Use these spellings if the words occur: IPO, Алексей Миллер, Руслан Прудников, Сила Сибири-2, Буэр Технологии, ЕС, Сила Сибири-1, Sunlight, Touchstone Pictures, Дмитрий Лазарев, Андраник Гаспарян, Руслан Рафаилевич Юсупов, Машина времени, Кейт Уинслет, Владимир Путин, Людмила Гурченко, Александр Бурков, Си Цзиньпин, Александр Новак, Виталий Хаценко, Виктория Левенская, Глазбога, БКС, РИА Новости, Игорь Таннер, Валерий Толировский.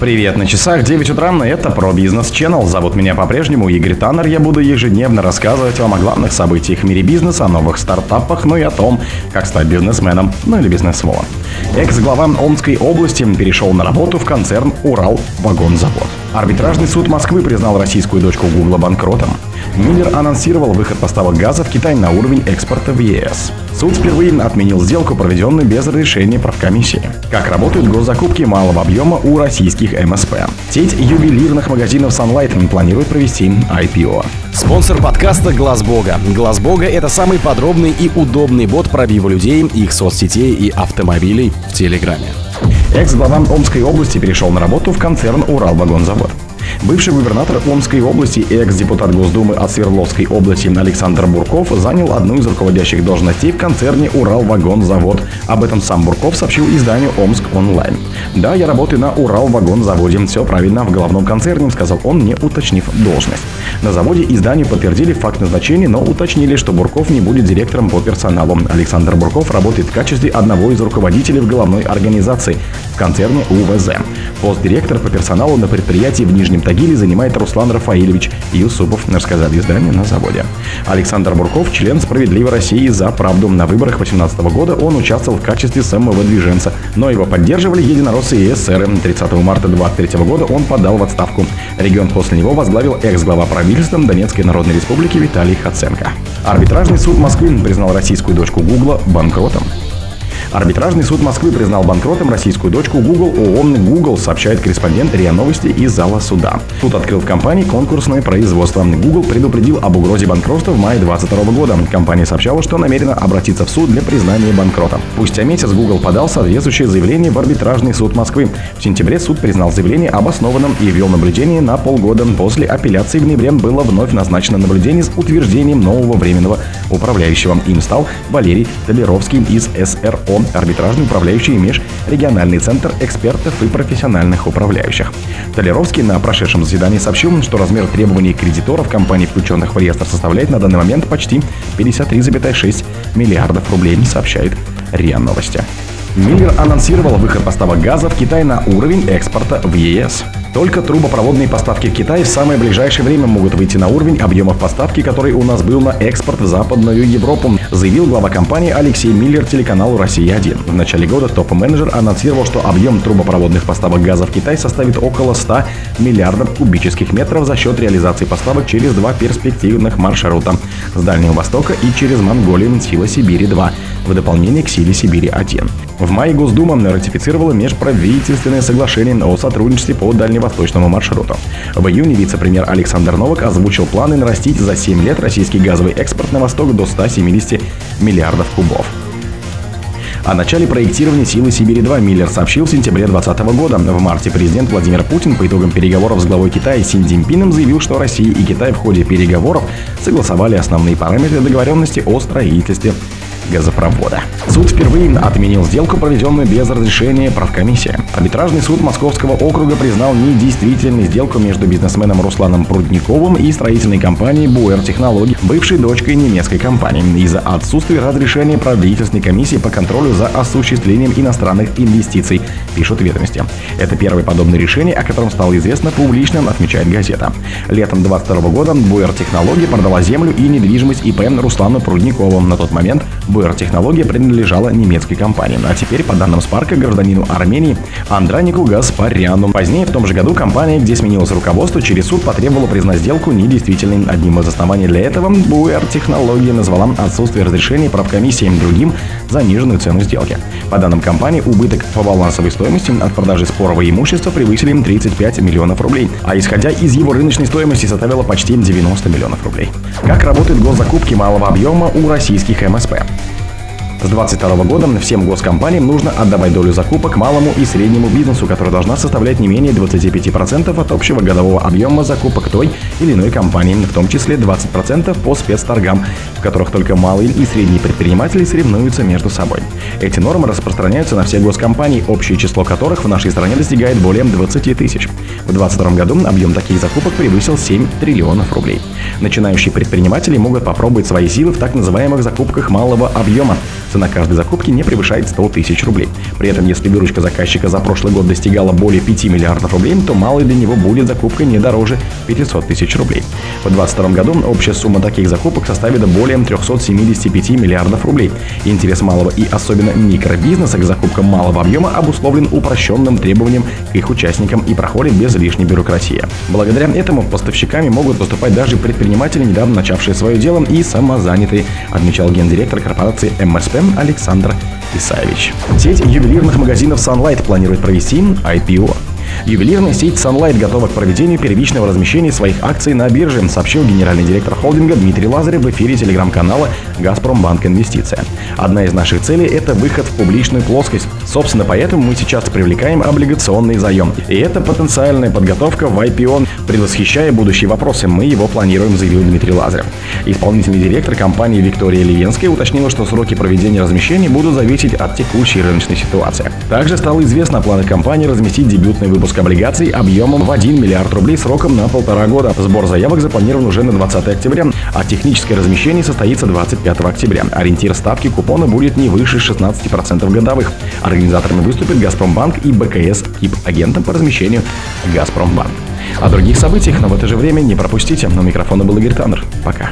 Привет, на часах 9 утра, это про бизнес Channel. Зовут меня по-прежнему Игорь Таннер. Я буду ежедневно рассказывать вам о главных событиях в мире бизнеса, о новых стартапах, ну и о том, как стать бизнесменом, ну или бизнесволом. Экс-глава Омской области перешел на работу в концерн «Уралвагонзавод». Арбитражный суд Москвы признал российскую дочку Google банкротом. Миллер анонсировал выход поставок газа в Китай на уровень экспорта в ЕС. Суд впервые отменил сделку, проведенную без разрешения правкомиссии. Как работают госзакупки малого объема у российских МСП. Сеть ювелирных магазинов Sunlight планирует провести IPO. Спонсор подкаста «Глазбога». «Глазбога» — это самый подробный и удобный бот пробива людей, их соцсетей и автомобилей в Телеграме. Экс-глава Омской области перешел на работу в концерн «Уралвагонзавод». Бывший губернатор Омской области и экс-депутат Госдумы от Свердловской области Александр Бурков занял одну из руководящих должностей в концерне «Уралвагонзавод». Об этом сам Бурков сообщил изданию «Омск онлайн». «Да, я работаю на Уралвагонзаводе. Все правильно, в головном концерне», — сказал он, не уточнив должность. На заводе изданию подтвердили факт назначения, но уточнили, что Бурков не будет директором по персоналу. Александр Бурков работает в качестве одного из руководителей в головной организации в концерне УВЗ. Пост директора по персоналу на предприятии в Нижнем Тагиле занимает Руслан Рафаилевич Юсупов, рассказали издание на заводе. Александр Бурков — член «Справедливой России за правду». На выборах 2018 года он участвовал в качестве самовыдвиженца, но его поддерживали единороссы и эсеры. 30 марта 2023 года он подал в отставку. Регион после него возглавил экс-глава правительства Донецкой Народной Республики Виталий Хаценко. Арбитражный суд Москвы признал российскую дочку Гугла банкротом. Арбитражный суд Москвы признал банкротом российскую дочку Google ООО «Google», сообщает корреспондент РИА Новости из зала суда. Суд открыл в компании конкурсное производство. Google предупредил об угрозе банкротства в мае 2022 года. Компания сообщала, что намерена обратиться в суд для признания банкротом. Спустя месяц Google подал соответствующее заявление в арбитражный суд Москвы. В сентябре суд признал заявление обоснованным и ввел наблюдение на полгода. После апелляции в ноябре было вновь назначено наблюдение с утверждением нового временного управляющего. Им стал Валерий Толировский из СРО, арбитражный управляющий и межрегиональный центр экспертов и профессиональных управляющих. Толировский на прошедшем заседании сообщил, что размер требований кредиторов компаний, включенных в реестр, составляет на данный момент почти 53,6 миллиардов рублей, сообщает РИА Новости. Миллер анонсировал выход поставок газа в Китай на уровень экспорта в ЕС. Только трубопроводные поставки в Китай в самое ближайшее время могут выйти на уровень объемов поставки, который у нас был на экспорт в Западную Европу, заявил глава компании Алексей Миллер телеканалу «Россия-1». В начале года топ-менеджер анонсировал, что объем трубопроводных поставок газа в Китай составит около 100 миллиардов кубических метров за счет реализации поставок через два перспективных маршрута – с Дальнего Востока и через Монголию «Сила Сибири-2», в дополнение к «Силе Сибири-1». В мае Госдума ратифицировала межправительственное соглашение о сотрудничестве по дальневосточному маршруту. В июне вице-премьер Александр Новак озвучил планы нарастить за 7 лет российский газовый экспорт на восток до 170 миллиардов кубов. О начале проектирования «Силы Сибири-2» Миллер сообщил в сентябре 2020 года. В марте президент Владимир Путин по итогам переговоров с главой Китая Си Цзиньпином заявил, что Россия и Китай в ходе переговоров согласовали основные параметры договоренности о строительстве газопровода. Суд впервые отменил сделку, проведенную без разрешения правкомиссии. Арбитражный суд Московского округа признал недействительной сделку между бизнесменом Русланом Прудниковым и строительной компанией «Буэр Технологии», бывшей дочкой немецкой компании, из-за отсутствия разрешения правительственной комиссии по контролю за осуществлением иностранных инвестиций, пишут «Ведомости». Это первое подобное решение, о котором стало известно публично, отмечает газета. Летом 2022 года «Буэр Технологии» продала землю и недвижимость ИП Руслану Прудникову. На тот момент «Буэр Технология» принадлежала немецкой компании, а теперь, по данным Спарка, гражданину Армении Андранику Гаспаряну. Позднее, в том же году, компания, где сменилось руководство, через суд потребовала признать сделку недействительной. Одним из оснований для этого «Буэр Технология» назвала отсутствие разрешения правкомиссии, другим – заниженную цену сделки. По данным компании, убыток по балансовой стоимости от продажи спорового имущества превысили 35 миллионов рублей, а исходя из его рыночной стоимости составила почти 90 миллионов рублей. Как работают госзакупки малого объема у российских МСП? С 2022 года всем госкомпаниям нужно отдавать долю закупок малому и среднему бизнесу, которая должна составлять не менее 25% от общего годового объема закупок той или иной компании, в том числе 20% по спецторгам, в которых только малые и средние предприниматели соревнуются между собой. Эти нормы распространяются на все госкомпании, общее число которых в нашей стране достигает более 20 тысяч. В 2022 году объем таких закупок превысил 7 триллионов рублей. Начинающие предприниматели могут попробовать свои силы в так называемых закупках малого объема, Цена каждой закупки не превышает 100 тысяч рублей. При этом, если выручка заказчика за прошлый год достигала более 5 миллиардов рублей, то малой для него будет закупка не дороже 500 тысяч рублей. В 2022 году общая сумма таких закупок составит более 375 миллиардов рублей. Интерес малого и особенно микробизнеса к закупкам малого объема обусловлен упрощенным требованием к их участникам и проходит без лишней бюрократии. Благодаря этому поставщиками могут выступать даже предприниматели, недавно начавшие свое дело, и самозанятые, отмечал гендиректор корпорации МСП Александр Исаевич. Сеть ювелирных магазинов Sunlight планирует провести IPO. Ювелирная сеть Sunlight готова к проведению первичного размещения своих акций на бирже, сообщил генеральный директор холдинга Дмитрий Лазарев в эфире телеграм-канала «Газпромбанк Инвестиция». Одна из наших целей – это выход в публичную плоскость. Собственно, поэтому мы сейчас привлекаем облигационный заем. И это потенциальная подготовка в IPO. Предвосхищая будущие вопросы, мы его планируем, заявил Дмитрий Лазарев. Исполнительный директор компании Виктория Левенская уточнила, что сроки проведения размещений будут зависеть от текущей рыночной ситуации. Также стало известно о планах компании разместить дебютный выпуск облигаций объемом в 1 миллиард рублей сроком на 1,5 года. Сбор заявок запланирован уже на 20 октября, а техническое размещение состоится 25 октября. Ориентир ставки купона будет не выше 16% годовых. Организаторами выступят «Газпромбанк» и БКС, ИП-агентом по размещению «Газпромбанк». О других событиях, но в это же время не пропустите. У микрофона был Игорь Таннер. Пока.